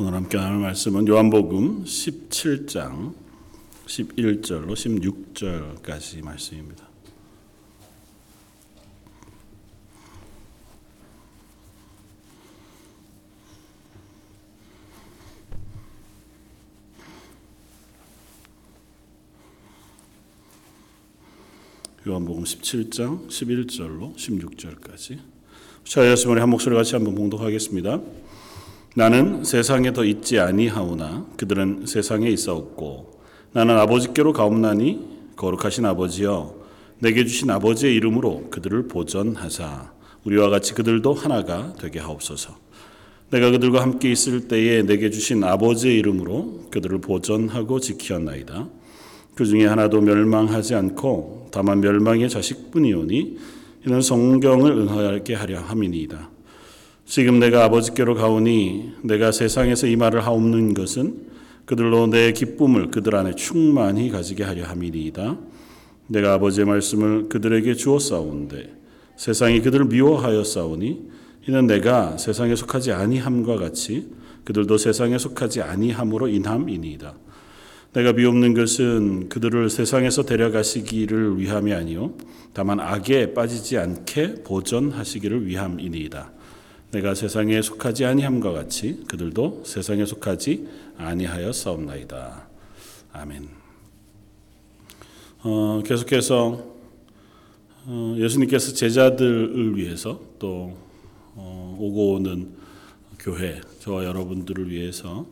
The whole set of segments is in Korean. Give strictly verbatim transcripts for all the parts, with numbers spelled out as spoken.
오늘 함께 나눌 말씀은 요한복음 십칠 장 십일 절로 십육 절까지 말씀입니다. 요한복음 십칠 장 십일 절로 십육 절까지 자였으면 우리 한 목소리 같이 한번 봉독하겠습니다. 나는 세상에 더 있지 아니하오나 그들은 세상에 있사옵고 나는 아버지께로 가옵나니 거룩하신 아버지여 내게 주신 아버지의 이름으로 그들을 보전하사 우리와 같이 그들도 하나가 되게 하옵소서. 내가 그들과 함께 있을 때에 내게 주신 아버지의 이름으로 그들을 보전하고 지키었나이다. 그 중에 하나도 멸망하지 않고 다만 멸망의 자식뿐이오니 이는 성경을 응하게 하려 함이니이다. 지금 내가 아버지께로 가오니 내가 세상에서 이 말을 하옵는 것은 그들로 내 기쁨을 그들 안에 충만히 가지게 하려 함이니이다. 내가 아버지의 말씀을 그들에게 주었사온데 세상이 그들을 미워하였사오니 이는 내가 세상에 속하지 아니함과 같이 그들도 세상에 속하지 아니함으로 인함이니이다. 내가 비옵는 것은 그들을 세상에서 데려가시기를 위함이 아니요 다만 악에 빠지지 않게 보전하시기를 위함이니이다. 내가 세상에 속하지 아니함과 같이 그들도 세상에 속하지 아니하여 싸움나이다. 아멘. 어, 계속해서 어, 예수님께서 제자들을 위해서 또 어, 오고 오는 교회 저와 여러분들을 위해서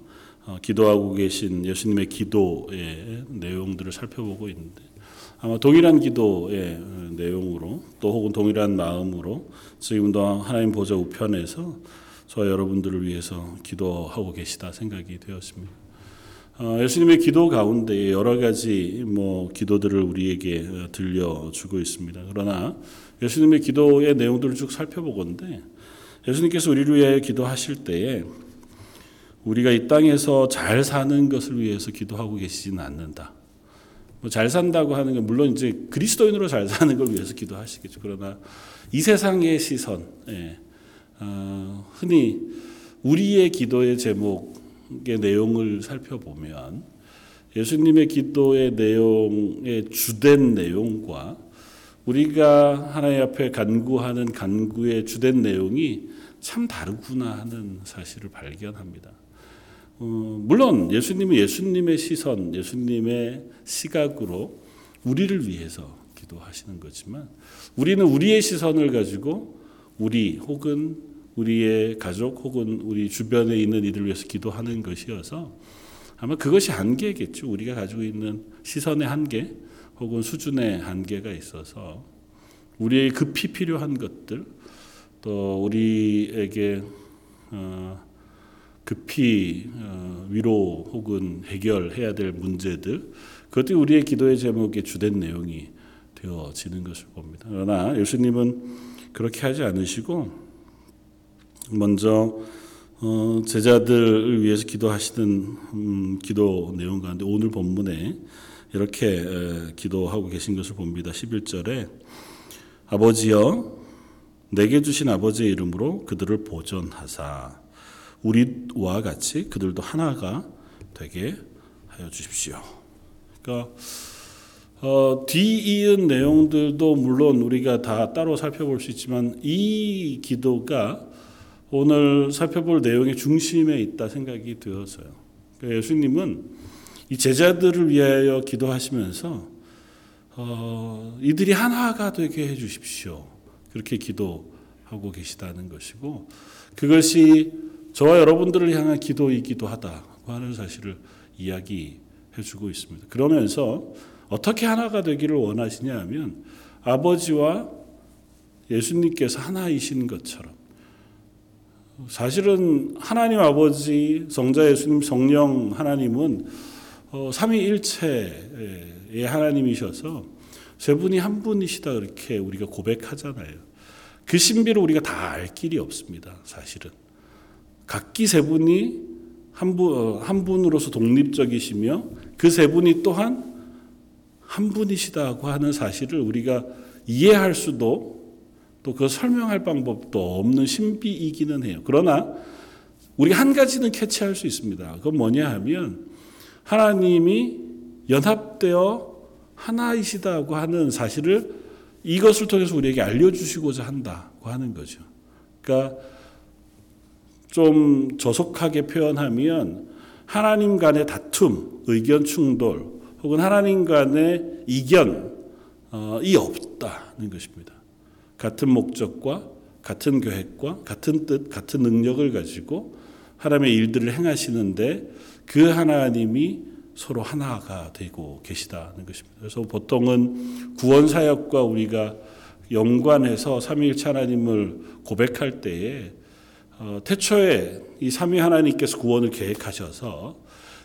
어, 기도하고 계신 예수님의 기도의 내용들을 살펴보고 있는데 아마 동일한 기도의 내용으로 또 혹은 동일한 마음으로 지금도 하나님 보좌 우편에서 저와 여러분들을 위해서 기도하고 계시다 생각이 되었습니다. 예수님의 기도 가운데 여러 가지 뭐 기도들을 우리에게 들려주고 있습니다. 그러나 예수님의 기도의 내용들을 쭉 살펴보건대 예수님께서 우리를 위해 기도하실 때에 우리가 이 땅에서 잘 사는 것을 위해서 기도하고 계시지는 않는다. 잘 산다고 하는 건 물론 이제 그리스도인으로 잘 사는 걸 위해서 기도하시겠죠. 그러나 이 세상의 시선, 예. 어, 흔히 우리의 기도의 제목의 내용을 살펴보면 예수님의 기도의 내용의 주된 내용과 우리가 하나님 앞에 간구하는 간구의 주된 내용이 참 다르구나 하는 사실을 발견합니다. 어, 물론 예수님은 예수님의 시선, 예수님의 시각으로 우리를 위해서 기도하시는 거지만 우리는 우리의 시선을 가지고 우리 혹은 우리의 가족 혹은 우리 주변에 있는 이들을 위해서 기도하는 것이어서 아마 그것이 한계겠죠. 우리가 가지고 있는 시선의 한계 혹은 수준의 한계가 있어서 우리의 급히 필요한 것들 또 우리에게 어, 급히 위로 혹은 해결해야 될 문제들 그것들이 우리의 기도의 제목의 주된 내용이 되어지는 것을 봅니다. 그러나 예수님은 그렇게 하지 않으시고 먼저 제자들을 위해서 기도하시는 기도 내용 가운데 오늘 본문에 이렇게 기도하고 계신 것을 봅니다. 십일 절에 아버지여 내게 주신 아버지의 이름으로 그들을 보전하사 우리와 같이 그들도 하나가 되게 하여 주십시오. 그러니까 어, 뒤이은 내용들도 물론 우리가 다 따로 살펴볼 수 있지만 이 기도가 오늘 살펴볼 내용의 중심에 있다 생각이 되어서요. 그러니까 예수님은 이 제자들을 위하여 기도하시면서 어, 이들이 하나가 되게 해 주십시오. 그렇게 기도하고 계시다는 것이고 그것이 저와 여러분들을 향한 기도이기도 하다고 하는 사실을 이야기해주고 있습니다. 그러면서 어떻게 하나가 되기를 원하시냐 하면 아버지와 예수님께서 하나이신 것처럼 사실은 하나님 아버지, 성자 예수님, 성령 하나님은 삼위일체의 하나님이셔서 세 분이 한 분이시다 이렇게 우리가 고백하잖아요. 그 신비를 우리가 다 알 길이 없습니다. 사실은. 각기 세 분이 한, 분, 한 분으로서 독립적이시며 그 세 분이 또한 한 분이시다고 하는 사실을 우리가 이해할 수도 또 그걸 설명할 방법도 없는 신비이기는 해요. 그러나 우리가 한 가지는 캐치할 수 있습니다. 그건 뭐냐 하면 하나님이 연합되어 하나이시다고 하는 사실을 이것을 통해서 우리에게 알려주시고자 한다고 하는 거죠. 그러니까 좀 저속하게 표현하면 하나님 간의 다툼, 의견 충돌 혹은 하나님 간의 이견이 없다는 것입니다. 같은 목적과 같은 계획과 같은 뜻, 같은 능력을 가지고 하나님의 일들을 행하시는데 그 하나님이 서로 하나가 되고 계시다는 것입니다. 그래서 보통은 구원사역과 우리가 연관해서 삼위일체 하나님을 고백할 때에 어, 태초에 이 삼위 하나님께서 구원을 계획하셔서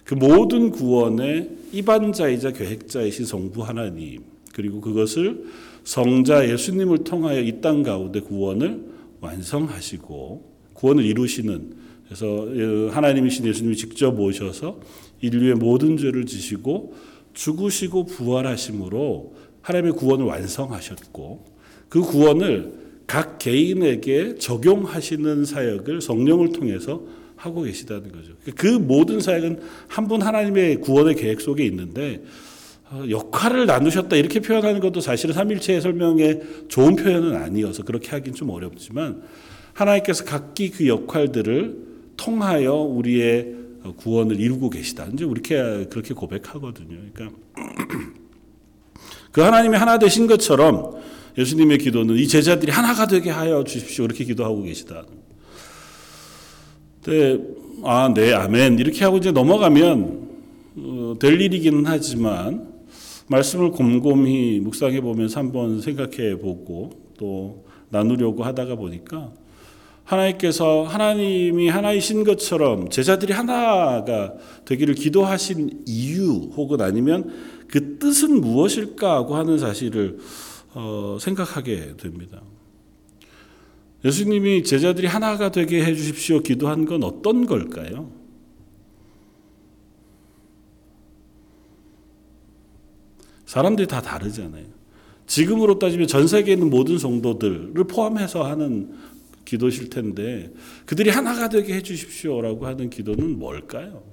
그 모든 구원의 입안자이자 계획자이신 성부 하나님 그리고 그것을 성자 예수님을 통하여 이 땅 가운데 구원을 완성하시고 구원을 이루시는 그래서 하나님이신 예수님이 직접 오셔서 인류의 모든 죄를 지시고 죽으시고 부활하심으로 하나님의 구원을 완성하셨고 그 구원을 각 개인에게 적용하시는 사역을 성령을 통해서 하고 계시다는 거죠. 그 모든 사역은 한 분 하나님의 구원의 계획 속에 있는데 역할을 나누셨다 이렇게 표현하는 것도 사실은 삼일체의 설명에 좋은 표현은 아니어서 그렇게 하긴 좀 어렵지만 하나님께서 각기 그 역할들을 통하여 우리의 구원을 이루고 계시다. 이제 이렇게 그렇게 고백하거든요. 그러니까 그 하나님이 하나 되신 것처럼 예수님의 기도는 이 제자들이 하나가 되게 하여 주십시오. 이렇게 기도하고 계시다. 근데 아, 네, 아멘. 이렇게 하고 이제 넘어가면 어, 될 일이기는 하지만 말씀을 곰곰이 묵상해 보면서 한번 생각해 보고 또 나누려고 하다가 보니까 하나님께서 하나님이 하나이신 것처럼 제자들이 하나가 되기를 기도하신 이유 혹은 아니면 그 뜻은 무엇일까 하고 하는 사실을 어, 생각하게 됩니다. 예수님이 제자들이 하나가 되게 해 주십시오 기도한 건 어떤 걸까요? 사람들이 다 다르잖아요. 지금으로 따지면 전 세계에 있는 모든 성도들을 포함해서 하는 기도실 텐데 그들이 하나가 되게 해 주십시오라고 하는 기도는 뭘까요?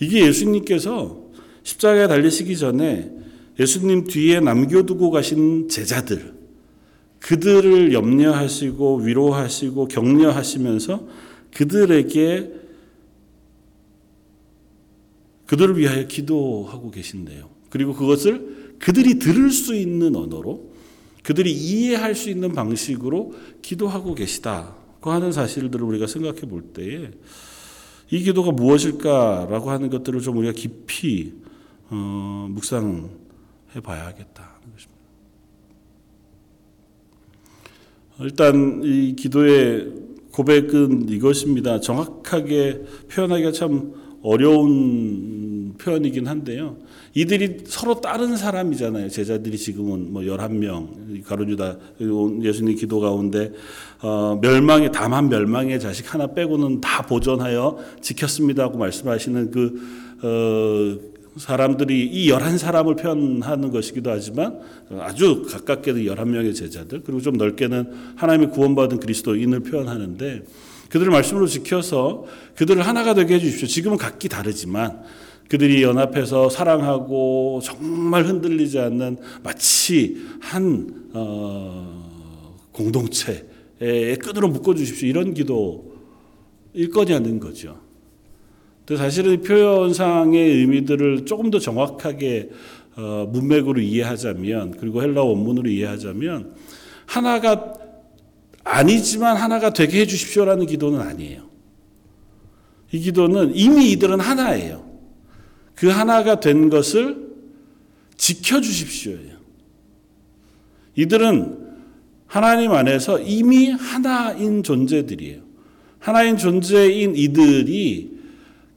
이게 예수님께서 십자가에 달리시기 전에 예수님 뒤에 남겨두고 가신 제자들 그들을 염려하시고 위로하시고 격려하시면서 그들에게 그들을 위하여 기도하고 계신대요. 그리고 그것을 그들이 들을 수 있는 언어로 그들이 이해할 수 있는 방식으로 기도하고 계시다고 하는 사실들을 우리가 생각해 볼 때에 이 기도가 무엇일까라고 하는 것들을 좀 우리가 깊이 어, 묵상해 봐야겠다 하는 것입니다. 일단 이 기도의 고백은 이것입니다. 정확하게 표현하기가 참 어려운 표현이긴 한데요. 이들이 서로 다른 사람이잖아요. 제자들이 지금은 뭐 열한 명 가룟유다 예수님 기도 가운데 어, 멸망의 다만 멸망의 자식 하나 빼고는 다 보전하여 지켰습니다 하고 말씀하시는 그 어, 사람들이 이 열한 사람을 표현하는 것이기도 하지만 아주 가깝게는 열한 명의 제자들 그리고 좀 넓게는 하나님의 구원받은 그리스도인을 표현하는데 그들을 말씀으로 지켜서 그들을 하나가 되게 해주십시오. 지금은 각기 다르지만 그들이 연합해서 사랑하고 정말 흔들리지 않는 마치 한 어, 공동체의 끈으로 묶어주십시오. 이런 기도일 거냐는 거죠. 근데 사실은 이 표현상의 의미들을 조금 더 정확하게 어, 문맥으로 이해하자면 그리고 헬라 원문으로 이해하자면 하나가 아니지만 하나가 되게 해 주십시오라는 기도는 아니에요. 이 기도는 이미 이들은 하나예요. 그 하나가 된 것을 지켜주십시오예요. 이들은 하나님 안에서 이미 하나인 존재들이에요. 하나인 존재인 이들이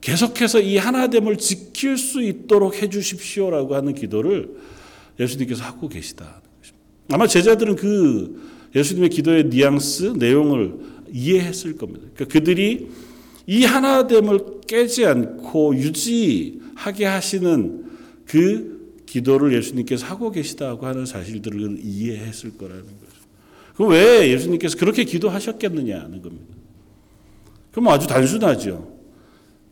계속해서 이 하나됨을 지킬 수 있도록 해 주십시오라고 하는 기도를 예수님께서 하고 계시다. 아마 제자들은 그 예수님의 기도의 뉘앙스, 내용을 이해했을 겁니다. 그러니까 그들이 이 하나됨을 깨지 않고 유지하게 하시는 그 기도를 예수님께서 하고 계시다고 하는 사실들을 이해했을 거라는 거죠. 그럼 왜 예수님께서 그렇게 기도하셨겠느냐는 겁니다. 그럼 아주 단순하죠.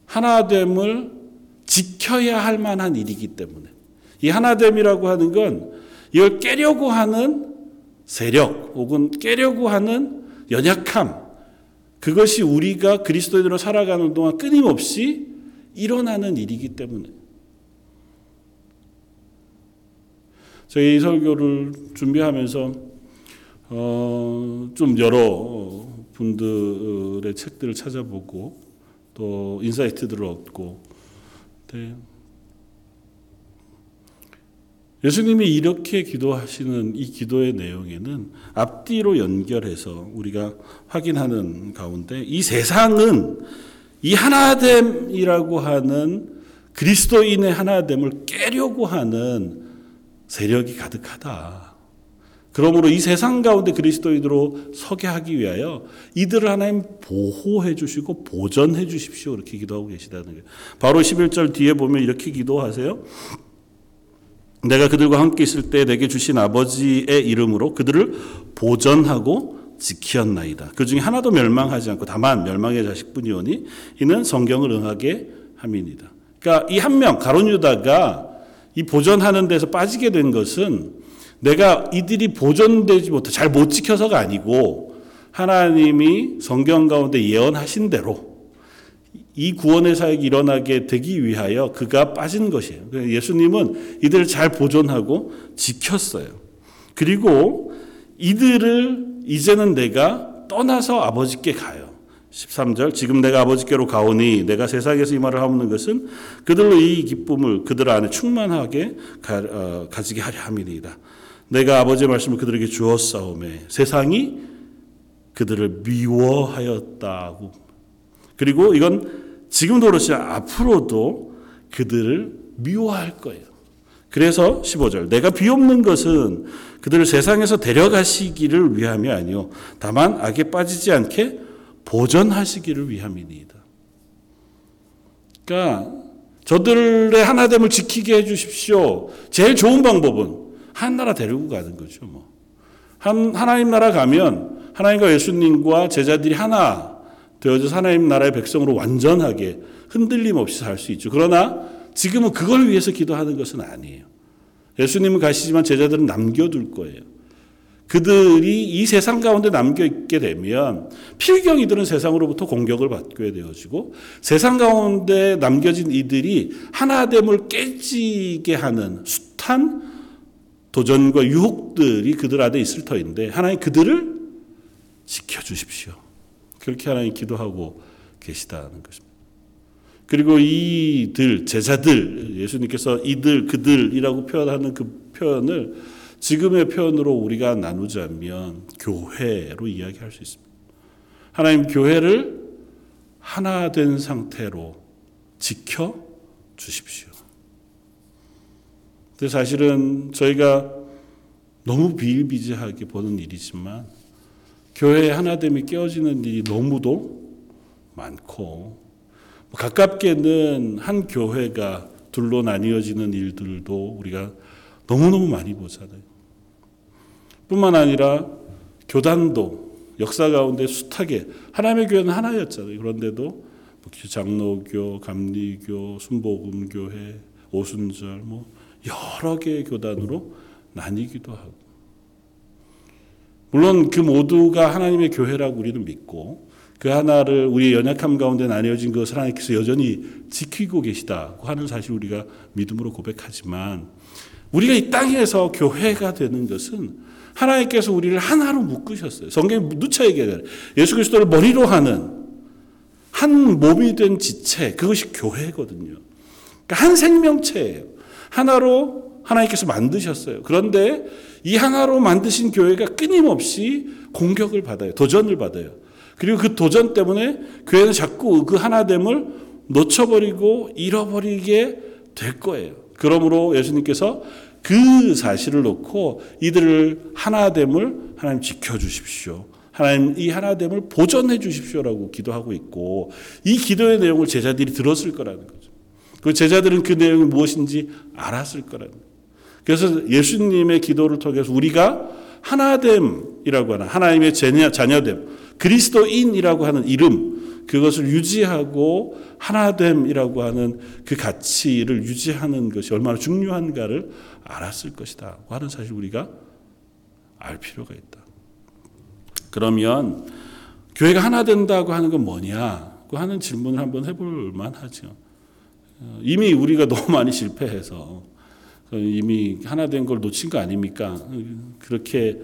하나됨을 지켜야 할 만한 일이기 때문에. 이 하나됨이라고 하는 건 이걸 깨려고 하는 세력 혹은 깨려고 하는 연약함, 그것이 우리가 그리스도인으로 살아가는 동안 끊임없이 일어나는 일이기 때문에. 저희 설교를 준비하면서 어, 좀 여러 분들의 책들을 찾아보고 또 인사이트들을 얻고, 네. 예수님이 이렇게 기도하시는 이 기도의 내용에는 앞뒤로 연결해서 우리가 확인하는 가운데, 이 세상은 이 하나됨이라고 하는 그리스도인의 하나됨을 깨려고 하는 세력이 가득하다. 그러므로 이 세상 가운데 그리스도인으로 서게 하기 위하여 이들을 하나님 보호해 주시고 보전해 주십시오. 이렇게 기도하고 계시다는 거예요. 바로 십일 절 뒤에 보면 이렇게 기도하세요. 내가 그들과 함께 있을 때 내게 주신 아버지의 이름으로 그들을 보전하고 지키었나이다. 그 중에 하나도 멸망하지 않고 다만 멸망의 자식뿐이오니 이는 성경을 응하게 함이니이다. 그러니까 이 한 명 가룟 유다가 이 보전하는 데서 빠지게 된 것은 내가 이들이 보전되지 못해 잘 못 지켜서가 아니고 하나님이 성경 가운데 예언하신 대로 이 구원의 사역이 일어나게 되기 위하여 그가 빠진 것이에요. 예수님은 이들을 잘 보존하고 지켰어요. 그리고 이들을 이제는 내가 떠나서 아버지께 가요. 십삼 절, 지금 내가 아버지께로 가오니 내가 세상에서 이 말을 하옵는 것은 그들로 이 기쁨을 그들 안에 충만하게 가, 어, 가지게 하려 함이니이다. 내가 아버지의 말씀을 그들에게 주었사오매 세상이 그들을 미워하였다고. 그리고 이건 지금도 그렇지만 앞으로도 그들을 미워할 거예요. 그래서 십오 절, 내가 비옵는 것은 그들을 세상에서 데려가시기를 위함이 아니요 다만 악에 빠지지 않게 보전하시기를 위함이니이다. 그러니까 저들의 하나됨을 지키게 해 주십시오. 제일 좋은 방법은 한 나라 데리고 가는 거죠. 뭐 한 하나님 나라 가면 하나님과 예수님과 제자들이 하나 되어져서 하나님 나라의 백성으로 완전하게 흔들림 없이 살 수 있죠. 그러나 지금은 그걸 위해서 기도하는 것은 아니에요. 예수님은 가시지만 제자들은 남겨둘 거예요. 그들이 이 세상 가운데 남겨있게 되면 필경 이들은 세상으로부터 공격을 받게 되어지고, 세상 가운데 남겨진 이들이 하나됨을 깨지게 하는 숱한 도전과 유혹들이 그들 안에 있을 터인데 하나님 그들을 지켜주십시오. 그렇게 하나님 기도하고 계시다는 것입니다. 그리고 이들, 제자들, 예수님께서 이들, 그들이라고 표현하는 그 표현을 지금의 표현으로 우리가 나누자면 교회로 이야기할 수 있습니다. 하나님 교회를 하나 된 상태로 지켜 주십시오. 근데 사실은 저희가 너무 비일비재하게 보는 일이지만 교회의 하나됨이 깨어지는 일이 너무도 많고, 가깝게는 한 교회가 둘로 나뉘어지는 일들도 우리가 너무너무 많이 보잖아요. 뿐만 아니라 교단도 역사 가운데 숱하게, 하나님의 교회는 하나였잖아요. 그런데도 장로교, 감리교, 순복음교회, 오순절 뭐 여러 개의 교단으로 나뉘기도 하고, 물론 그 모두가 하나님의 교회라고 우리는 믿고 그 하나를 우리의 연약함 가운데 나뉘어진 것을 하나님께서 여전히 지키고 계시다고 하는 사실 우리가 믿음으로 고백하지만, 우리가 이 땅에서 교회가 되는 것은 하나님께서 우리를 하나로 묶으셨어요. 성경이 누차 얘기해요. 예수 그리스도를 머리로 하는 한 몸이 된 지체, 그것이 교회거든요. 그러니까 한 생명체예요. 하나로 하나님께서 만드셨어요. 그런데 이 하나로 만드신 교회가 끊임없이 공격을 받아요. 도전을 받아요. 그리고 그 도전 때문에 교회는 자꾸 그 하나됨을 놓쳐버리고 잃어버리게 될 거예요. 그러므로 예수님께서 그 사실을 놓고 이들을 하나됨을 하나님 지켜주십시오. 하나님 이 하나됨을 보전해 주십시오라고 기도하고 있고, 이 기도의 내용을 제자들이 들었을 거라는 거죠. 그 제자들은 그 내용이 무엇인지 알았을 거라는 거예요. 그래서 예수님의 기도를 통해서 우리가 하나됨이라고 하는 하나님의 자녀됨, 그리스도인이라고 하는 이름, 그것을 유지하고 하나됨이라고 하는 그 가치를 유지하는 것이 얼마나 중요한가를 알았을 것이다 하는 사실을 우리가 알 필요가 있다. 그러면 교회가 하나 된다고 하는 건 뭐냐고 하는 질문을 한번 해볼 만하죠. 이미 우리가 너무 많이 실패해서 이미 하나 된 걸 놓친 거 아닙니까? 그렇게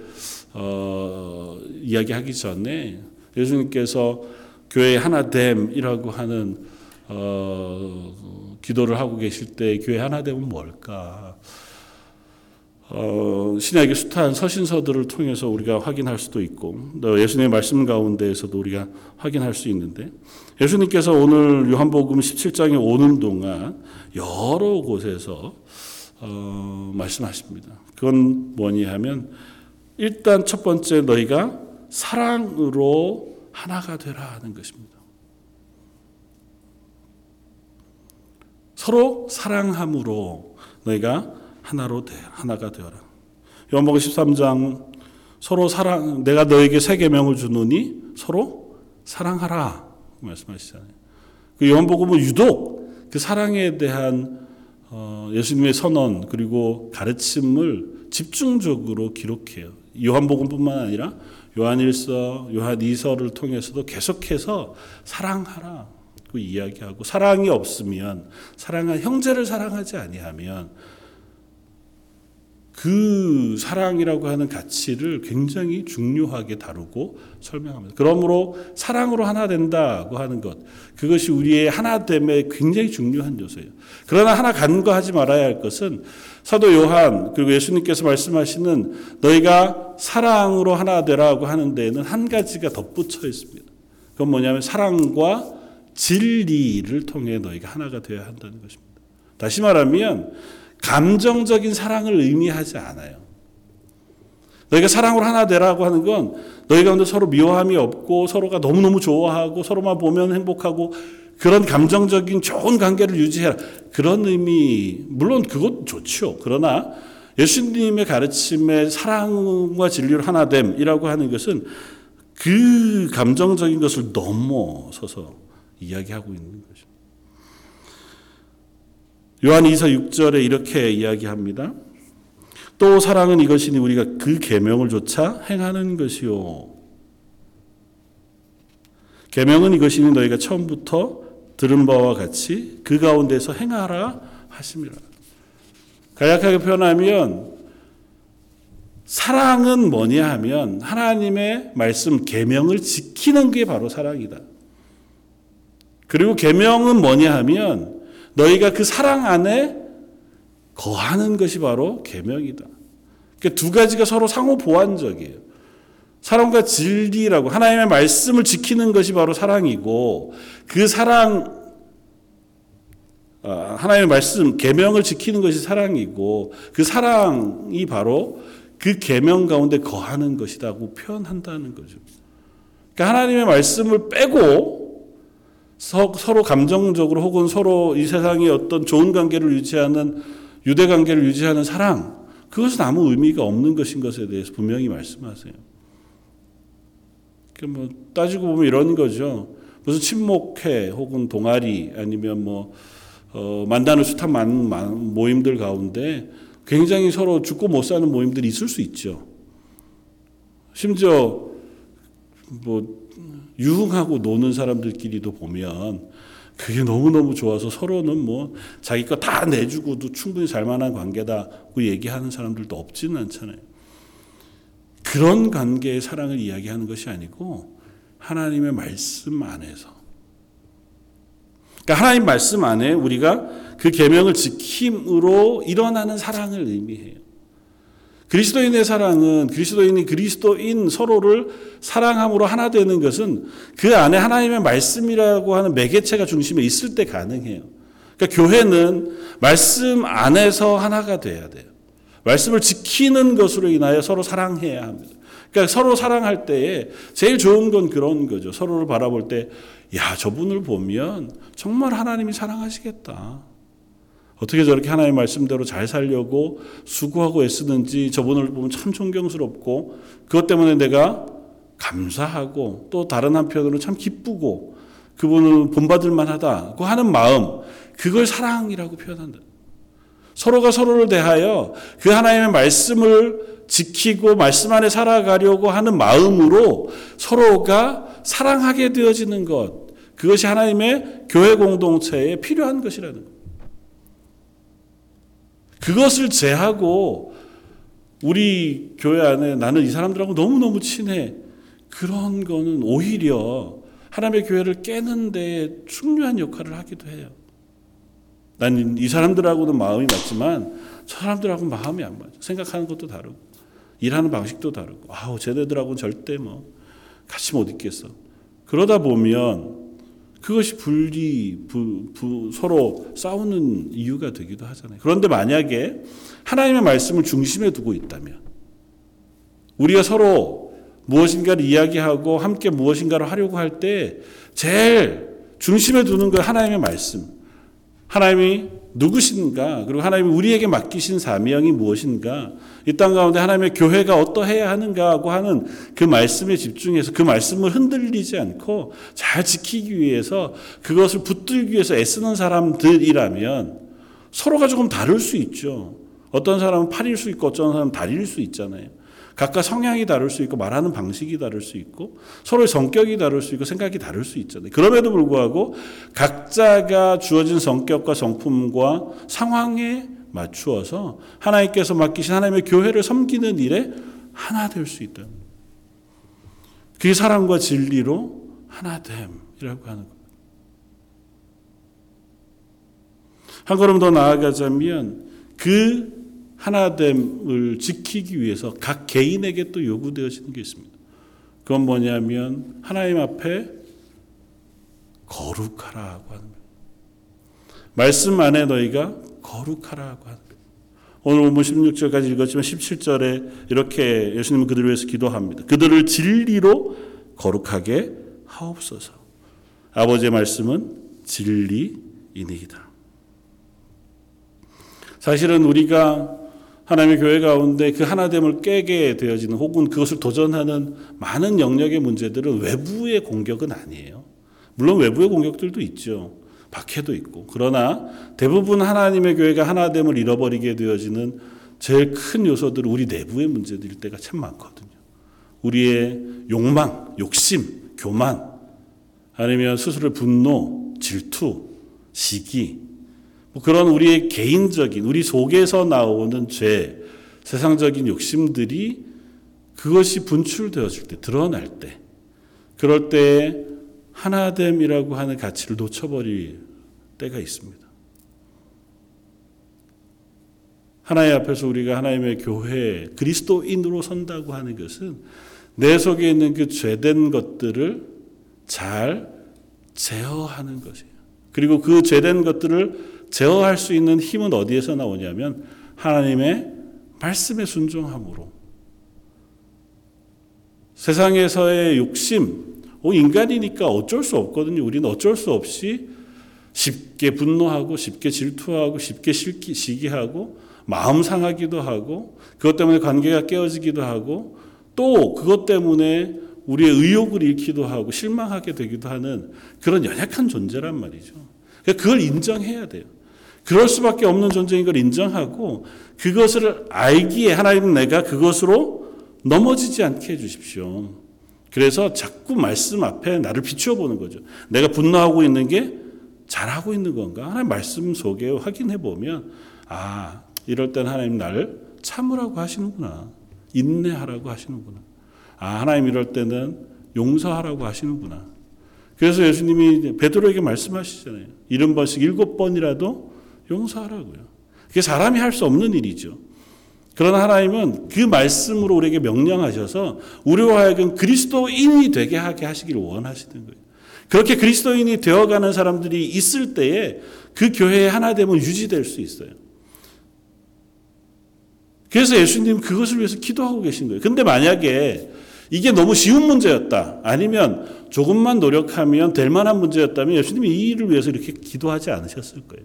어, 이야기하기 전에 예수님께서 교회 하나됨이라고 하는 어, 기도를 하고 계실 때 교회 하나됨은 뭘까? 어, 신약의 숱한 서신서들을 통해서 우리가 확인할 수도 있고 예수님의 말씀 가운데에서도 우리가 확인할 수 있는데, 예수님께서 오늘 요한복음 십칠 장에 오는 동안 여러 곳에서 어, 말씀하십니다. 그건 뭐냐 하면, 일단 첫 번째 너희가 사랑으로 하나가 되라 하는 것입니다. 서로 사랑함으로 너희가 하나로 돼, 하나가 되어라. 요한복음 십삼 장, 서로 사랑, 내가 너에게 새 계명을 주노니 서로 사랑하라 말씀하시잖아요. 그 요한복음은 유독 그 사랑에 대한 어, 예수님의 선언 그리고 가르침을 집중적으로 기록해요. 요한복음뿐만 아니라 요한일서, 요한이서를 통해서도 계속해서 사랑하라 그 이야기하고, 사랑이 없으면, 사랑한 형제를 사랑하지 아니하면 그 사랑이라고 하는 가치를 굉장히 중요하게 다루고 설명합니다. 그러므로 사랑으로 하나 된다고 하는 것, 그것이 우리의 하나됨의 굉장히 중요한 요소예요. 그러나 하나 간과하지 말아야 할 것은, 사도 요한 그리고 예수님께서 말씀하시는 너희가 사랑으로 하나 되라고 하는 데에는 한 가지가 덧붙여 있습니다. 그건 뭐냐면 사랑과 진리를 통해 너희가 하나가 되어야 한다는 것입니다. 다시 말하면 감정적인 사랑을 의미하지 않아요. 너희가 사랑으로 하나 되라고 하는 건 너희 가운데 서로 미워함이 없고 서로가 너무너무 좋아하고 서로만 보면 행복하고 그런 감정적인 좋은 관계를 유지해라, 그런 의미. 물론 그것 좋죠. 그러나 예수님의 가르침에 사랑과 진리로 하나됨이라고 하는 것은 그 감정적인 것을 넘어서서 이야기하고 있는 거죠. 요한 이 서 육 절에 이렇게 이야기합니다. 또 사랑은 이것이니 우리가 그 계명을 조차 행하는 것이요, 계명은 이것이니 너희가 처음부터 들은 바와 같이 그 가운데서 행하라 하심이라. 간략하게 표현하면 사랑은 뭐냐 하면 하나님의 말씀 계명을 지키는 게 바로 사랑이다. 그리고 계명은 뭐냐 하면 너희가 그 사랑 안에 거하는 것이 바로 계명이다. 그러니까 두 가지가 서로 상호 보완적이에요. 사랑과 진리라고, 하나님의 말씀을 지키는 것이 바로 사랑이고, 그 사랑, 하나님의 말씀 계명을 지키는 것이 사랑이고, 그 사랑이 바로 그 계명 가운데 거하는 것이라고 표현한다는 거죠. 그러니까 하나님의 말씀을 빼고 서로 감정적으로 혹은 서로 이 세상의 어떤 좋은 관계를 유지하는, 유대 관계를 유지하는 사랑, 그것은 아무 의미가 없는 것인 것에 대해서 분명히 말씀하세요. 뭐 따지고 보면 이런 거죠. 무슨 친목회 혹은 동아리 아니면 뭐 어, 만나는 숱한 많은 모임들 가운데 굉장히 서로 죽고 못 사는 모임들이 있을 수 있죠. 심지어 뭐 유흥하고 노는 사람들끼리도 보면 그게 너무너무 좋아서 서로는 뭐 자기 거 다 내주고도 충분히 살만한 관계다고 얘기하는 사람들도 없지는 않잖아요. 그런 관계의 사랑을 이야기하는 것이 아니고 하나님의 말씀 안에서, 그러니까 하나님 말씀 안에 우리가 그 계명을 지킴으로 일어나는 사랑을 의미해요. 그리스도인의 사랑은, 그리스도인이 그리스도인 서로를 사랑함으로 하나 되는 것은 그 안에 하나님의 말씀이라고 하는 매개체가 중심에 있을 때 가능해요. 그러니까 교회는 말씀 안에서 하나가 돼야 돼요. 말씀을 지키는 것으로 인하여 서로 사랑해야 합니다. 그러니까 서로 사랑할 때에 제일 좋은 건 그런 거죠. 서로를 바라볼 때, 야, 저분을 보면 정말 하나님이 사랑하시겠다. 어떻게 저렇게 하나님의 말씀대로 잘 살려고 수고하고 애쓰는지 저분을 보면 참 존경스럽고, 그것 때문에 내가 감사하고 또 다른 한편으로는 참 기쁘고 그분을 본받을 만하다고 하는 마음, 그걸 사랑이라고 표현한다. 서로가 서로를 대하여 그 하나님의 말씀을 지키고 말씀 안에 살아가려고 하는 마음으로 서로가 사랑하게 되어지는 것, 그것이 하나님의 교회 공동체에 필요한 것이라는 것. 그것을 제하고 우리 교회 안에 나는 이 사람들하고 너무너무 친해, 그런 거는 오히려 하나님의 교회를 깨는 데에 중요한 역할을 하기도 해요. 난 이 사람들하고는 마음이 맞지만 저 사람들하고 마음이 안 맞아. 생각하는 것도 다르고 일하는 방식도 다르고, 아우 쟤네들하고는 절대 뭐 같이 못 있겠어. 그러다 보면 그것이 분리, 부, 부, 서로 싸우는 이유가 되기도 하잖아요. 그런데 만약에 하나님의 말씀을 중심에 두고 있다면, 우리가 서로 무엇인가를 이야기하고 함께 무엇인가를 하려고 할 때 제일 중심에 두는 건 하나님의 말씀. 하나님이 누구신가, 그리고 하나님이 우리에게 맡기신 사명이 무엇인가, 이 땅 가운데 하나님의 교회가 어떠해야 하는가 하고 하는 그 말씀에 집중해서 그 말씀을 흔들리지 않고 잘 지키기 위해서, 그것을 붙들기 위해서 애쓰는 사람들이라면 서로가 조금 다를 수 있죠. 어떤 사람은 팔일 수 있고 어떤 사람은 다리일 수 있잖아요. 각각 성향이 다를 수 있고 말하는 방식이 다를 수 있고 서로의 성격이 다를 수 있고 생각이 다를 수 있잖아요. 그럼에도 불구하고 각자가 주어진 성격과 성품과 상황에 맞추어서 하나님께서 맡기신 하나님의 교회를 섬기는 일에 하나 될 수 있다. 그게 사랑과 진리로 하나됨이라고 하는 겁니다. 한 걸음 더 나아가자면 그 하나됨을 지키기 위해서 각 개인에게 또 요구되어지는 게 있습니다. 그건 뭐냐면 하나님 앞에 거룩하라고 하는 거예요. 말씀 안에 너희가 거룩하라고 하는 거예요. 오늘 십육 절까지 읽었지만 십칠 절에 이렇게 예수님은 그들을 위해서 기도합니다. 그들을 진리로 거룩하게 하옵소서. 아버지의 말씀은 진리이니이다. 사실은 우리가 하나님의 교회 가운데 그 하나됨을 깨게 되어지는 혹은 그것을 도전하는 많은 영역의 문제들은 외부의 공격은 아니에요. 물론 외부의 공격들도 있죠. 박해도 있고. 그러나 대부분 하나님의 교회가 하나됨을 잃어버리게 되어지는 제일 큰 요소들은 우리 내부의 문제들일 때가 참 많거든요. 우리의 욕망, 욕심, 교만, 아니면 스스로의 분노, 질투, 시기, 그런 우리의 개인적인, 우리 속에서 나오는 죄, 세상적인 욕심들이 그것이 분출되었을 때, 드러날 때, 그럴 때 하나됨이라고 하는 가치를 놓쳐버릴 때가 있습니다. 하나님 앞에서 우리가 하나님의 교회, 그리스도인으로 선다고 하는 것은 내 속에 있는 그 죄된 것들을 잘 제어하는 것이에요. 그리고 그 죄된 것들을 제어할 수 있는 힘은 어디에서 나오냐면 하나님의 말씀에 순종함으로. 세상에서의 욕심, 인간이니까 어쩔 수 없거든요. 우리는 어쩔 수 없이 쉽게 분노하고 쉽게 질투하고 쉽게 시기하고 마음 상하기도 하고, 그것 때문에 관계가 깨어지기도 하고, 또 그것 때문에 우리의 의욕을 잃기도 하고 실망하게 되기도 하는 그런 연약한 존재란 말이죠. 그걸 인정해야 돼요. 그럴 수밖에 없는 존재인 걸 인정하고, 그것을 알기에 하나님은 내가 그것으로 넘어지지 않게 해주십시오. 그래서 자꾸 말씀 앞에 나를 비추어 보는 거죠. 내가 분노하고 있는 게 잘하고 있는 건가? 하나님 말씀 속에 확인해 보면, 아, 이럴 땐 하나님 나를 참으라고 하시는구나. 인내하라고 하시는구나. 아, 하나님 이럴 때는 용서하라고 하시는구나. 그래서 예수님이 베드로에게 말씀하시잖아요. 일흔 번씩 일곱 번이라도 용서하라고요. 그게 사람이 할 수 없는 일이죠. 그러나 하나님은 그 말씀으로 우리에게 명령하셔서 우리와 하여금 그리스도인이 되게 하게 하시길 원하시는 거예요. 그렇게 그리스도인이 되어가는 사람들이 있을 때에 그 교회의 하나됨은 유지될 수 있어요. 그래서 예수님은 그것을 위해서 기도하고 계신 거예요. 근데 만약에 이게 너무 쉬운 문제였다, 아니면 조금만 노력하면 될 만한 문제였다면 예수님이 이 일을 위해서 이렇게 기도하지 않으셨을 거예요.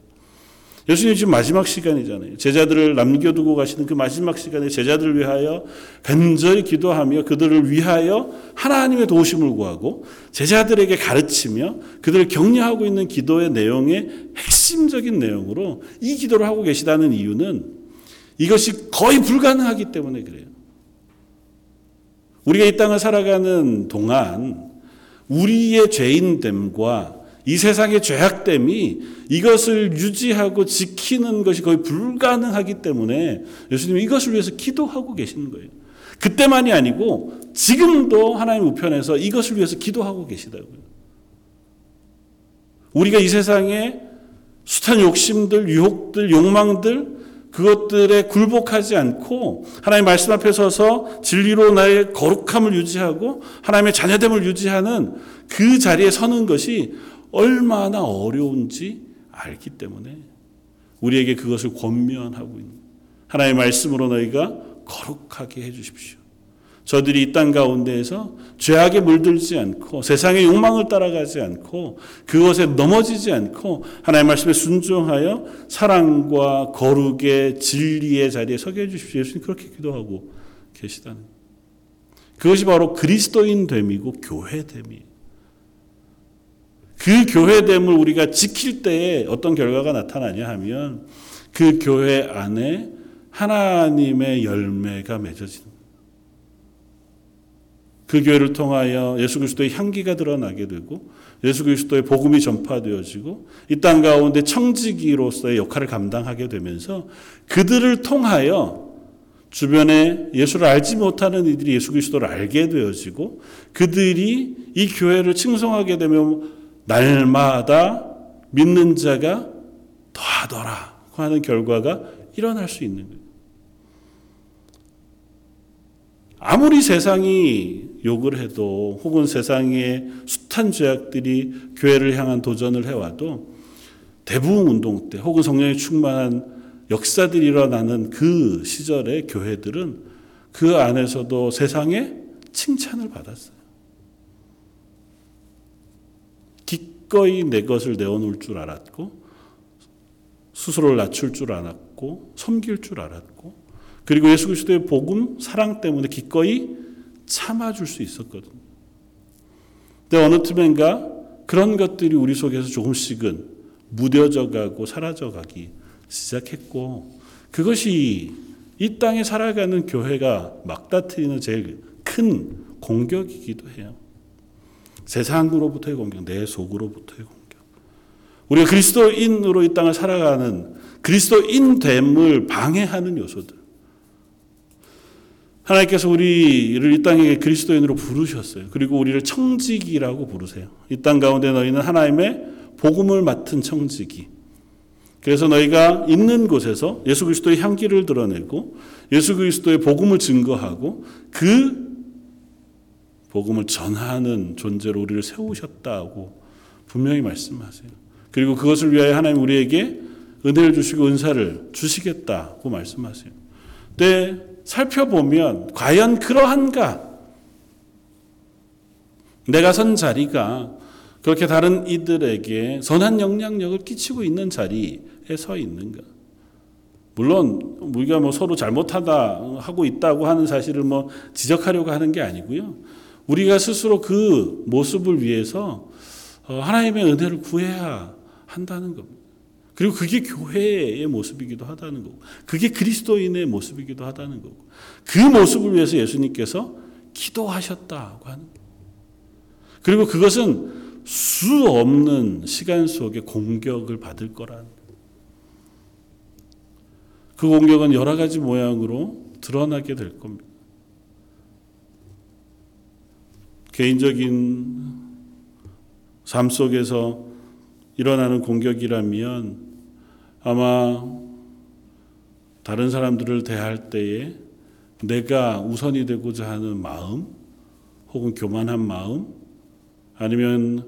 예수님 지금 마지막 시간이잖아요. 제자들을 남겨두고 가시는 그 마지막 시간에 제자들을 위하여 간절히 기도하며 그들을 위하여 하나님의 도우심을 구하고 제자들에게 가르치며 그들을 격려하고 있는 기도의 내용의 핵심적인 내용으로 이 기도를 하고 계시다는 이유는 이것이 거의 불가능하기 때문에 그래요. 우리가 이 땅을 살아가는 동안 우리의 죄인됨과 이 세상의 죄악됨이 이것을 유지하고 지키는 것이 거의 불가능하기 때문에 예수님이 이것을 위해서 기도하고 계시는 거예요. 그때만이 아니고 지금도 하나님 우편에서 이것을 위해서 기도하고 계시다고요. 우리가 이 세상의 숱한 욕심들, 유혹들, 욕망들 그것들에 굴복하지 않고 하나님 말씀 앞에 서서 진리로 나의 거룩함을 유지하고 하나님의 자녀됨을 유지하는 그 자리에 서는 것이 얼마나 어려운지 알기 때문에 우리에게 그것을 권면하고 있는 하나님의 말씀으로 너희가 거룩하게 해주십시오. 저들이 이 땅 가운데에서 죄악에 물들지 않고 세상의 욕망을 따라가지 않고 그것에 넘어지지 않고 하나님의 말씀에 순종하여 사랑과 거룩의 진리의 자리에 서게 해주십시오. 예수님 그렇게 기도하고 계시다는 그것이 바로 그리스도인 됨이고 교회됨이에요. 그 교회됨을 우리가 지킬 때에 어떤 결과가 나타나냐 하면 그 교회 안에 하나님의 열매가 맺어지는 그 교회를 통하여 예수 그리스도의 향기가 드러나게 되고 예수 그리스도의 복음이 전파되어지고 이 땅 가운데 청지기로서의 역할을 감당하게 되면서 그들을 통하여 주변에 예수를 알지 못하는 이들이 예수 그리스도를 알게 되어지고 그들이 이 교회를 칭송하게 되면 날마다 믿는 자가 더하더라 하는 결과가 일어날 수 있는 거예요. 아무리 세상이 욕을 해도 혹은 세상의 숱한 죄악들이 교회를 향한 도전을 해와도 대부흥 운동 때 혹은 성령이 충만한 역사들이 일어나는 그 시절의 교회들은 그 안에서도 세상의 칭찬을 받았어요. 기꺼이 내 것을 내어놓을 줄 알았고 스스로를 낮출 줄 알았고 섬길 줄 알았고 그리고 예수 그리스도의 복음, 사랑 때문에 기꺼이 참아줄 수 있었거든요. 근데 어느 틈엔가 그런 것들이 우리 속에서 조금씩은 무뎌져가고 사라져가기 시작했고 그것이 이 땅에 살아가는 교회가 막다트리는 제일 큰 공격이기도 해요. 세상으로부터의 공격, 내 속으로부터의 공격. 우리가 그리스도인으로 이 땅을 살아가는 그리스도인됨을 방해하는 요소들. 하나님께서 우리를 이 땅에 그리스도인으로 부르셨어요. 그리고 우리를 청지기라고 부르세요. 이 땅 가운데 너희는 하나님의 복음을 맡은 청지기. 그래서 너희가 있는 곳에서 예수 그리스도의 향기를 드러내고 예수 그리스도의 복음을 증거하고 그 복음을 전하는 존재로 우리를 세우셨다고 분명히 말씀하세요. 그리고 그것을 위하여 하나님 우리에게 은혜를 주시고 은사를 주시겠다고 말씀하세요. 네. 살펴보면 과연 그러한가? 내가 선 자리가 그렇게 다른 이들에게 선한 영향력을 끼치고 있는 자리에 서 있는가? 물론 우리가 뭐 서로 잘못하다 하고 있다고 하는 사실을 뭐 지적하려고 하는 게 아니고요. 우리가 스스로 그 모습을 위해서 하나님의 은혜를 구해야 한다는 겁니다. 그리고 그게 교회의 모습이기도 하다는 거고 그게 그리스도인의 모습이기도 하다는 거고 그 모습을 위해서 예수님께서 기도하셨다고 하는 거예요. 그리고 그것은 수 없는 시간 속에 공격을 받을 거라는 거예요. 그 공격은 여러 가지 모양으로 드러나게 될 겁니다. 개인적인 삶 속에서 일어나는 공격이라면 아마 다른 사람들을 대할 때에 내가 우선이 되고자 하는 마음 혹은 교만한 마음 아니면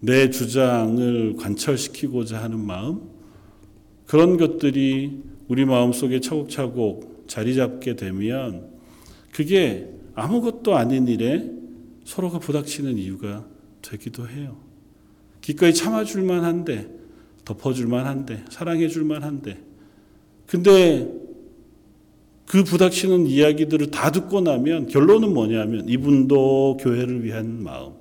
내 주장을 관철시키고자 하는 마음 그런 것들이 우리 마음속에 차곡차곡 자리 잡게 되면 그게 아무것도 아닌 일에 서로가 부닥치는 이유가 되기도 해요. 기꺼이 참아줄만 한데 덮어줄만 한데, 사랑해줄만 한데. 근데 그 부닥치는 이야기들을 다 듣고 나면 결론은 뭐냐면 이분도 교회를 위한 마음,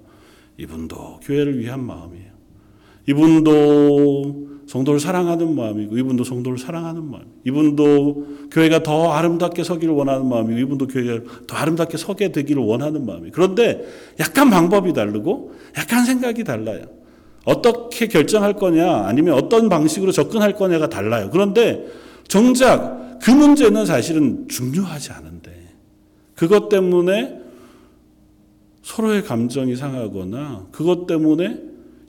이분도 교회를 위한 마음이에요. 이분도 성도를 사랑하는 마음이고, 이분도 성도를 사랑하는 마음, 이분도 교회가 더 아름답게 서기를 원하는 마음이고, 이분도 교회가 더 아름답게 서게 되기를 원하는 마음이에요. 그런데 약간 방법이 다르고 약간 생각이 달라요. 어떻게 결정할 거냐, 아니면 어떤 방식으로 접근할 거냐가 달라요. 그런데 정작 그 문제는 사실은 중요하지 않은데, 그것 때문에 서로의 감정이 상하거나 그것 때문에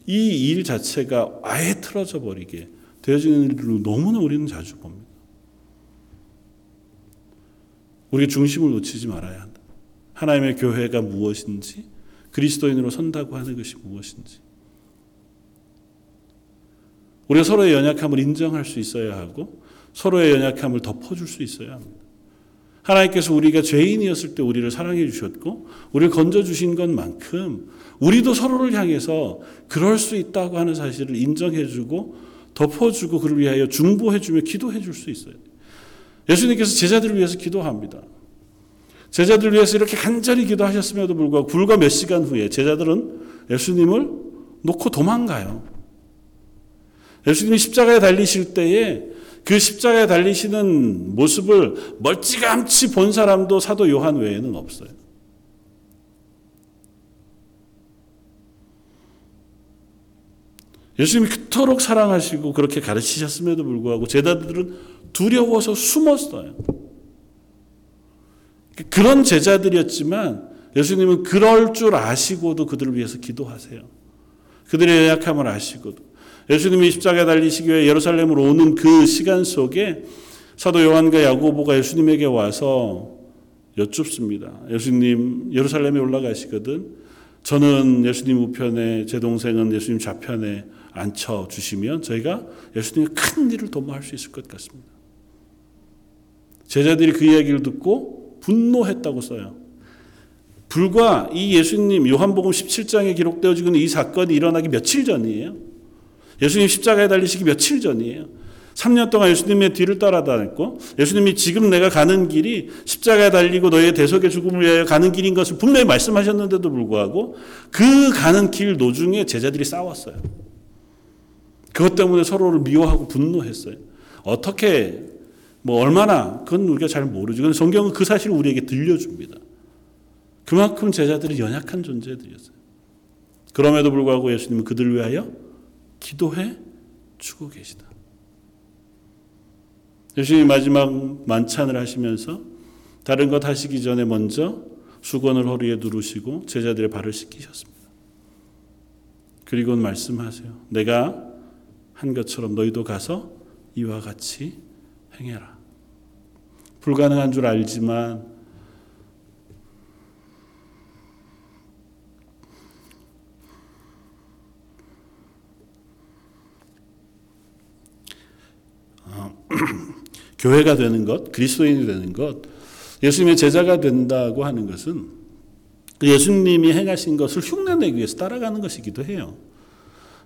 이 일 자체가 아예 틀어져 버리게 되어지는 일로 너무나 우리는 자주 봅니다. 우리의 중심을 놓치지 말아야 한다. 하나님의 교회가 무엇인지, 그리스도인으로 선다고 하는 것이 무엇인지. 우리가 서로의 연약함을 인정할 수 있어야 하고, 서로의 연약함을 덮어줄 수 있어야 합니다. 하나님께서 우리가 죄인이었을 때 우리를 사랑해 주셨고 우리를 건져주신 것만큼 우리도 서로를 향해서 그럴 수 있다고 하는 사실을 인정해 주고 덮어주고 그를 위하여 중보해 주며 기도해 줄 수 있어요. 예수님께서 제자들을 위해서 기도합니다. 제자들을 위해서 이렇게 간절히 기도하셨음에도 불구하고 불과 몇 시간 후에 제자들은 예수님을 놓고 도망가요. 예수님이 십자가에 달리실 때에 그 십자가에 달리시는 모습을 멀찌감치 본 사람도 사도 요한 외에는 없어요. 예수님이 그토록 사랑하시고 그렇게 가르치셨음에도 불구하고 제자들은 두려워서 숨었어요. 그런 제자들이었지만 예수님은 그럴 줄 아시고도 그들을 위해서 기도하세요. 그들의 연약함을 아시고도. 예수님이 십자가에 달리시기 위해 예루살렘으로 오는 그 시간 속에 사도 요한과 야고보가 예수님에게 와서 여쭙습니다. 예수님, 예루살렘에 올라가시거든 저는 예수님 우편에, 제 동생은 예수님 좌편에 앉혀주시면 저희가 예수님의 큰 일을 도모할 수 있을 것 같습니다. 제자들이 그 이야기를 듣고 분노했다고 써요. 불과 이 예수님 요한복음 십칠 장에 기록되어지고 있는 이 사건이 일어나기 며칠 전이에요. 예수님 십자가에 달리시기 며칠 전이에요. 삼 년 동안 예수님의 뒤를 따라다녔고 예수님이 지금 내가 가는 길이 십자가에 달리고 너희의 대속의 죽음을 위하여 가는 길인 것을 분명히 말씀하셨는데도 불구하고 그 가는 길 노중에 제자들이 싸웠어요. 그것 때문에 서로를 미워하고 분노했어요. 어떻게, 뭐 얼마나, 그건 우리가 잘 모르죠. 그런데 성경은 그 사실을 우리에게 들려줍니다. 그만큼 제자들이 연약한 존재들이었어요. 그럼에도 불구하고 예수님은 그들을 위하여 기도해 주고 계시다. 예수님이 마지막 만찬을 하시면서 다른 것 하시기 전에 먼저 수건을 허리에 누르시고 제자들의 발을 씻기셨습니다. 그리고는 말씀하세요. 내가 한 것처럼 너희도 가서 이와 같이 행해라. 불가능한 줄 알지만 교회가 되는 것, 그리스도인이 되는 것, 예수님의 제자가 된다고 하는 것은 예수님이 행하신 것을 흉내내기 위해서 따라가는 것이기도 해요.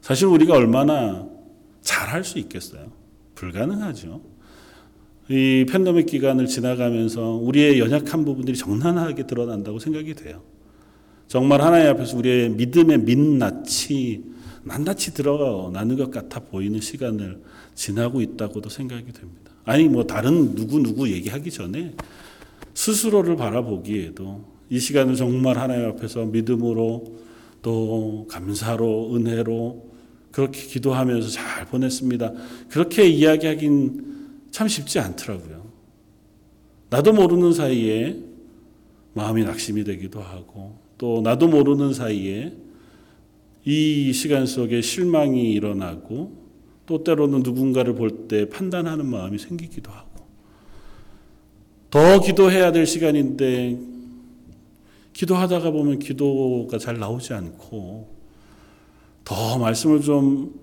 사실 우리가 얼마나 잘할 수 있겠어요? 불가능하죠. 이 팬데믹 기간을 지나가면서 우리의 연약한 부분들이 적나라하게 드러난다고 생각이 돼요. 정말 하나님 앞에서 우리의 믿음의 민낯이 낱낱이 드러나는 것 같아 보이는 시간을 지나고 있다고도 생각이 됩니다. 아니 뭐 다른 누구누구 얘기하기 전에 스스로를 바라보기에도 이 시간을 정말 하나님 앞에서 믿음으로 또 감사로 은혜로 그렇게 기도하면서 잘 보냈습니다. 그렇게 이야기하긴 참 쉽지 않더라고요. 나도 모르는 사이에 마음이 낙심이 되기도 하고 또 나도 모르는 사이에 이 시간 속에 실망이 일어나고 또 때로는 누군가를 볼 때 판단하는 마음이 생기기도 하고 더 기도해야 될 시간인데 기도하다가 보면 기도가 잘 나오지 않고 더 말씀을 좀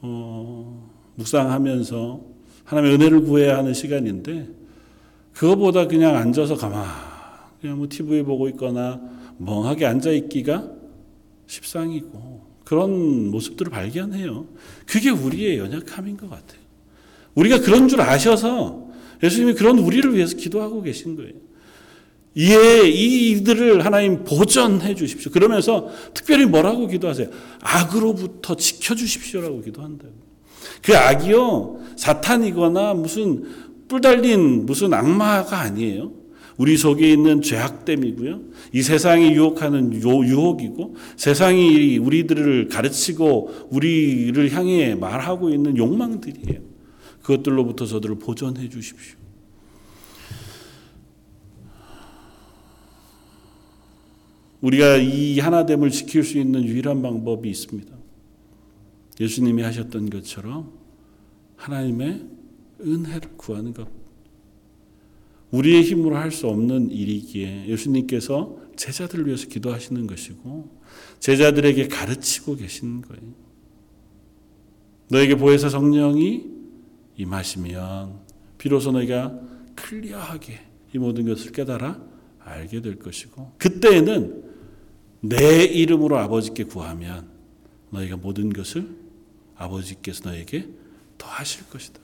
어, 묵상하면서 하나님의 은혜를 구해야 하는 시간인데 그거보다 그냥 앉아서 가만 그냥 뭐 티비 보고 있거나 멍하게 앉아있기가 십상이고 그런 모습들을 발견해요. 그게 우리의 연약함인 것 같아요. 우리가 그런 줄 아셔서 예수님이 그런 우리를 위해서 기도하고 계신 거예요. 예, 이들을 하나님 보전해 주십시오. 그러면서 특별히 뭐라고 기도하세요? 악으로부터 지켜주십시오라고 기도한다고. 그 악이요, 사탄이거나 무슨 뿔 달린 무슨 악마가 아니에요. 우리 속에 있는 죄악됨이고요. 이 세상이 유혹하는 유혹이고, 세상이 우리들을 가르치고 우리를 향해 말하고 있는 욕망들이에요. 그것들로부터 저들을 보전해 주십시오. 우리가 이 하나됨을 지킬 수 있는 유일한 방법이 있습니다. 예수님이 하셨던 것처럼 하나님의 은혜를 구하는 것. 우리의 힘으로 할 수 없는 일이기에 예수님께서 제자들을 위해서 기도하시는 것이고 제자들에게 가르치고 계시는 거예요. 너에게 보혜사 성령이 임하시면 비로소 너희가 클리어하게 이 모든 것을 깨달아 알게 될 것이고 그때에는 내 이름으로 아버지께 구하면 너희가 모든 것을 아버지께서 너에게 더하실 것이다.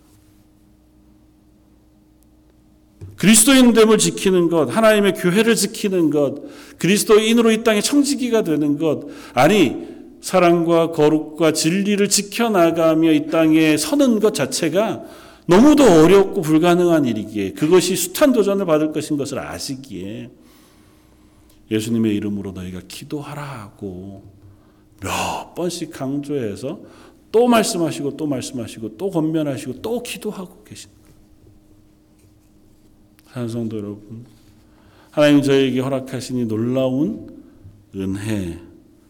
그리스도인됨을 지키는 것, 하나님의 교회를 지키는 것, 그리스도인으로 이 땅의 청지기가 되는 것, 아니 사랑과 거룩과 진리를 지켜나가며 이 땅에 서는 것 자체가 너무도 어렵고 불가능한 일이기에 그것이 숱한 도전을 받을 것인 것을 아시기에 예수님의 이름으로 너희가 기도하라고 몇 번씩 강조해서 또 말씀하시고 또 말씀하시고 또 권면하시고 또 기도하고 계신 거예요. 찬성도 여러분, 하나님 저에게 허락하신 이 놀라운 은혜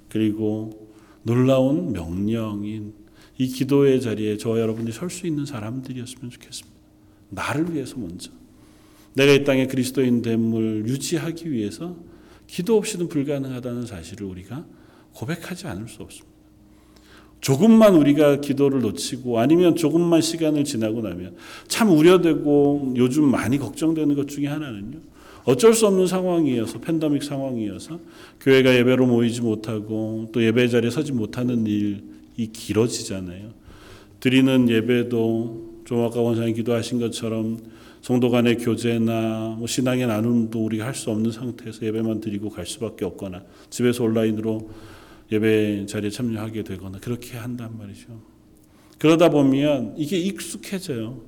그리고 놀라운 명령인 이 기도의 자리에 저와 여러분이 설 수 있는 사람들이었으면 좋겠습니다. 나를 위해서 먼저 내가 이 땅의 그리스도인됨을 유지하기 위해서 기도 없이는 불가능하다는 사실을 우리가 고백하지 않을 수 없습니다. 조금만 우리가 기도를 놓치고 아니면 조금만 시간을 지나고 나면 참 우려되고 요즘 많이 걱정되는 것 중에 하나는요. 어쩔 수 없는 상황이어서 팬데믹 상황이어서 교회가 예배로 모이지 못하고 또 예배 자리에 서지 못하는 일이 길어지잖아요. 드리는 예배도 좀 아까 원장님 기도하신 것처럼 성도 간의 교제나 뭐 신앙의 나눔도 우리가 할 수 없는 상태에서 예배만 드리고 갈 수밖에 없거나 집에서 온라인으로 예배 자리에 참여하게 되거나 그렇게 한단 말이죠. 그러다 보면 이게 익숙해져요.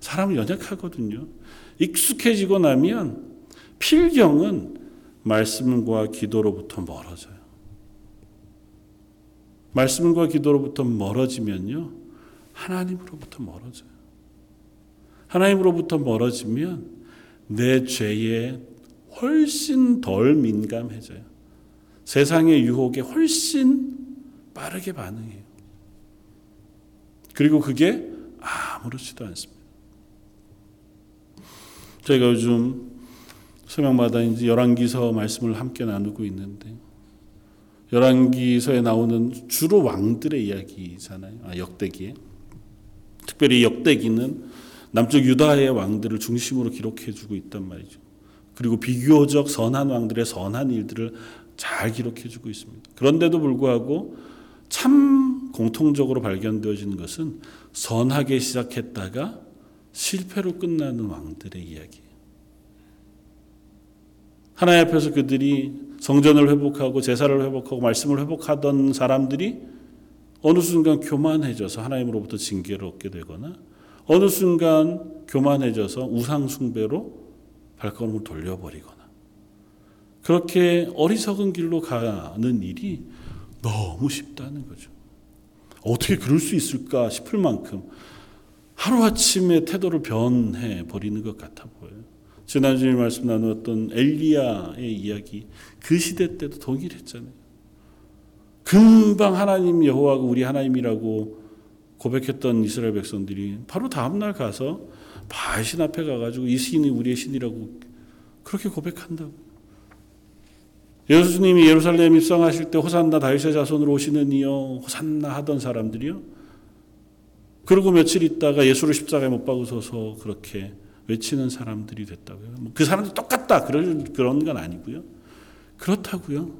사람은 연약하거든요. 익숙해지고 나면 필경은 말씀과 기도로부터 멀어져요. 말씀과 기도로부터 멀어지면요. 하나님으로부터 멀어져요. 하나님으로부터 멀어지면 내 죄에 훨씬 덜 민감해져요. 세상의 유혹에 훨씬 빠르게 반응해요. 그리고 그게 아무렇지도 않습니다. 저희가 요즘 설명마다 이제 열왕기서 말씀을 함께 나누고 있는데 열왕기서에 나오는 주로 왕들의 이야기잖아요. 아, 역대기에. 특별히 역대기는 남쪽 유다의 왕들을 중심으로 기록해주고 있단 말이죠. 그리고 비교적 선한 왕들의 선한 일들을 잘 기록해주고 있습니다. 그런데도 불구하고 참 공통적으로 발견되어지는 것은 선하게 시작했다가 실패로 끝나는 왕들의 이야기예요. 하나님 앞에서 그들이 성전을 회복하고 제사를 회복하고 말씀을 회복하던 사람들이 어느 순간 교만해져서 하나님으로부터 징계를 얻게 되거나 어느 순간 교만해져서 우상숭배로 발걸음을 돌려버리거나 그렇게 어리석은 길로 가는 일이 너무 쉽다는 거죠. 어떻게 그럴 수 있을까 싶을 만큼 하루아침에 태도를 변해버리는 것 같아 보여요. 지난주에 말씀 나누었던 엘리야의 이야기 그 시대 때도 동일했잖아요. 금방 하나님 여호와가 우리 하나님이라고 고백했던 이스라엘 백성들이 바로 다음날 가서 바알 신 앞에 가가지고 이 신이 우리의 신이라고 그렇게 고백한다고. 예수님이 예루살렘 입성하실 때 호산나 다윗의 자손으로 오시는 이여 호산나 하던 사람들이요. 그러고 며칠 있다가 예수를 십자가에 못 박으소서 그렇게 외치는 사람들이 됐다고요. 그 사람들 똑같다 그런 그런 건 아니고요. 그렇다고요.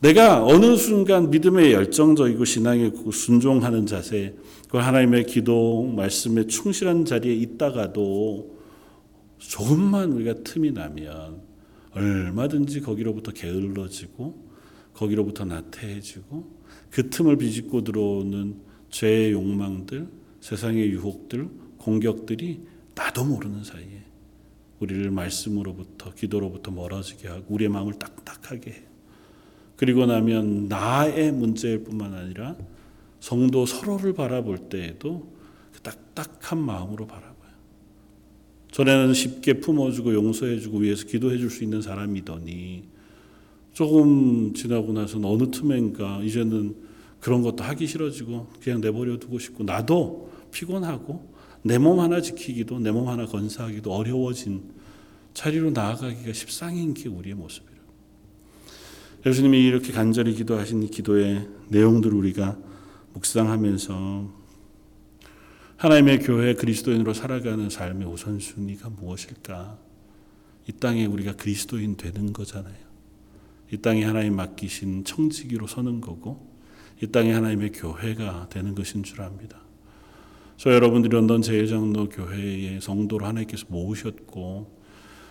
내가 어느 순간 믿음에 열정적이고 신앙에 순종하는 자세, 그 하나님의 기도, 말씀에 충실한 자리에 있다가도 조금만 우리가 틈이 나면 얼마든지 거기로부터 게을러지고 거기로부터 나태해지고 그 틈을 비집고 들어오는 죄의 욕망들, 세상의 유혹들, 공격들이 나도 모르는 사이에 우리를 말씀으로부터 기도로부터 멀어지게 하고 우리의 마음을 딱딱하게 해요. 그리고 나면 나의 문제일 뿐만 아니라 성도 서로를 바라볼 때에도 그 딱딱한 마음으로 바라봐요. 전에는 쉽게 품어주고 용서해주고 위해서 기도해줄 수 있는 사람이더니 조금 지나고 나서는 어느 틈엔가 이제는 그런 것도 하기 싫어지고 그냥 내버려 두고 싶고 나도 피곤하고 내 몸 하나 지키기도 내 몸 하나 건사하기도 어려워진 자리로 나아가기가 십상인 게 우리의 모습이라. 예수님이 이렇게 간절히 기도하신 기도의 내용들을 우리가 묵상하면서 하나님의 교회 그리스도인으로 살아가는 삶의 우선순위가 무엇일까? 이 땅에 우리가 그리스도인 되는 거잖아요. 이 땅에 하나님 맡기신 청지기로 서는 거고 이 땅에 하나님의 교회가 되는 것인 줄 압니다. 저 여러분들이 런던 제일장로 교회의 성도로 하나님께서 모으셨고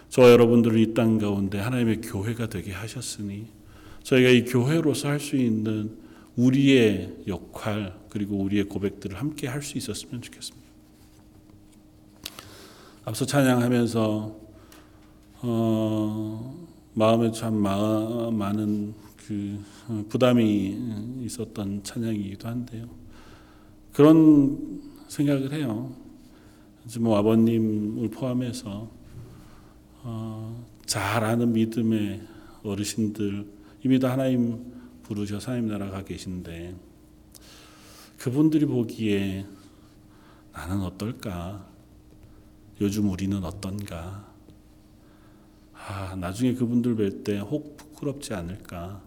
저 여러분들을 이 땅 가운데 하나님의 교회가 되게 하셨으니 저희가 이 교회로서 할 수 있는 우리의 역할 그리고 우리의 고백들을 함께 할 수 있었으면 좋겠습니다. 앞서 찬양하면서 어, 마음에 참 마, 많은 그 부담이 있었던 찬양이기도 한데요. 그런 생각을 해요. 뭐 아버님을 포함해서 어, 잘 아는 믿음의 어르신들 이미 다 하나님 부르셔서 하나님 나라 가 계신데 그분들이 보기에 나는 어떨까? 요즘 우리는 어떤가? 아, 나중에 그분들 뵐 때 혹 부끄럽지 않을까?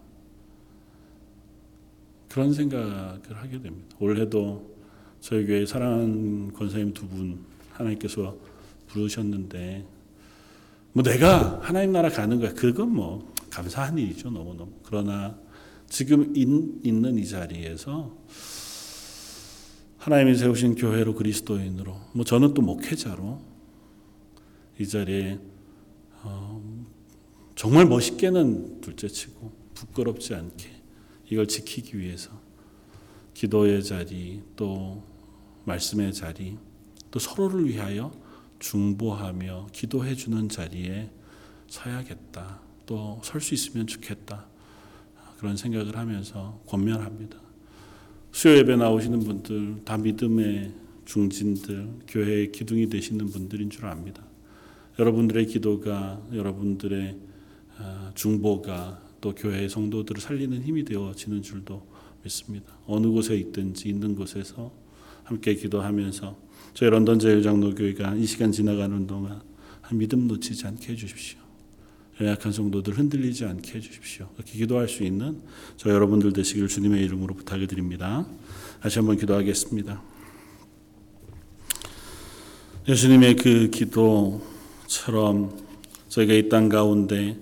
그런 생각을 하게 됩니다. 올해도 저희 교회 사랑하는 권사님 두 분 하나님께서 부르셨는데 뭐 내가 하나님 나라 가는 거야. 그건 뭐 감사한 일이죠. 너무너무. 그러나 지금 있는 이 자리에서 하나님이 세우신 교회로 그리스도인으로 뭐 저는 또 목회자로 이 자리에 어, 정말 멋있게는 둘째치고 부끄럽지 않게 이걸 지키기 위해서 기도의 자리 또 말씀의 자리 또 서로를 위하여 중보하며 기도해주는 자리에 서야겠다 또 설 수 있으면 좋겠다 그런 생각을 하면서 권면합니다. 수요 예배 나오시는 분들 다 믿음의 중진들 교회의 기둥이 되시는 분들인 줄 압니다. 여러분들의 기도가 여러분들의 중보가 또 교회의 성도들을 살리는 힘이 되어지는 줄도 믿습니다. 어느 곳에 있든지 있는 곳에서 함께 기도하면서 저희 런던 제일장로교회가 이 시간 지나가는 동안 한 믿음 놓치지 않게 해주십시오. 연약한 성도들 흔들리지 않게 해주십시오. 그렇게 기도할 수 있는 저 여러분들 되시길 주님의 이름으로 부탁을 드립니다. 다시 한번 기도하겠습니다. 예수님의 그 기도처럼 저희가 이 땅 가운데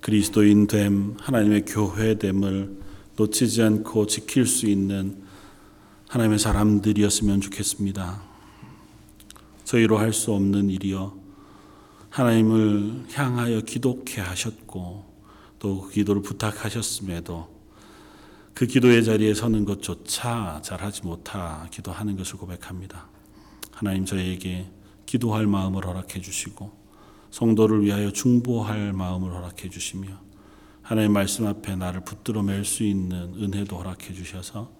그리스도인 됨, 하나님의 교회됨을 놓치지 않고 지킬 수 있는 하나님의 사람들이었으면 좋겠습니다. 저희로 할 수 없는 일이여 하나님을 향하여 기도케 하셨고 또 그 기도를 부탁하셨음에도 그 기도의 자리에 서는 것조차 잘하지 못하기도 하는 것을 고백합니다. 하나님 저희에게 기도할 마음을 허락해 주시고 성도를 위하여 중보할 마음을 허락해 주시며 하나님 말씀 앞에 나를 붙들어 맬 수 있는 은혜도 허락해 주셔서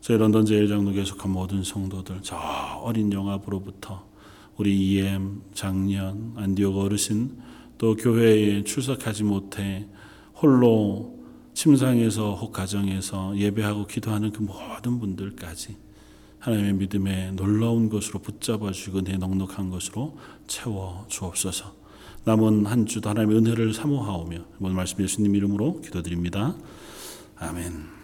저희 런던 제일장로교에 속한 모든 성도들 저 어린 영아부로부터 우리 이엠, 작년, 안디옥 어르신 또 교회에 출석하지 못해 홀로 침상에서 혹 가정에서 예배하고 기도하는 그 모든 분들까지 하나님의 믿음의 놀라운 것으로 붙잡아주시고 은혜의 넉넉한 것으로 채워주옵소서. 남은 한 주도 하나님의 은혜를 사모하오며 오늘 말씀 예수님 이름으로 기도드립니다. 아멘.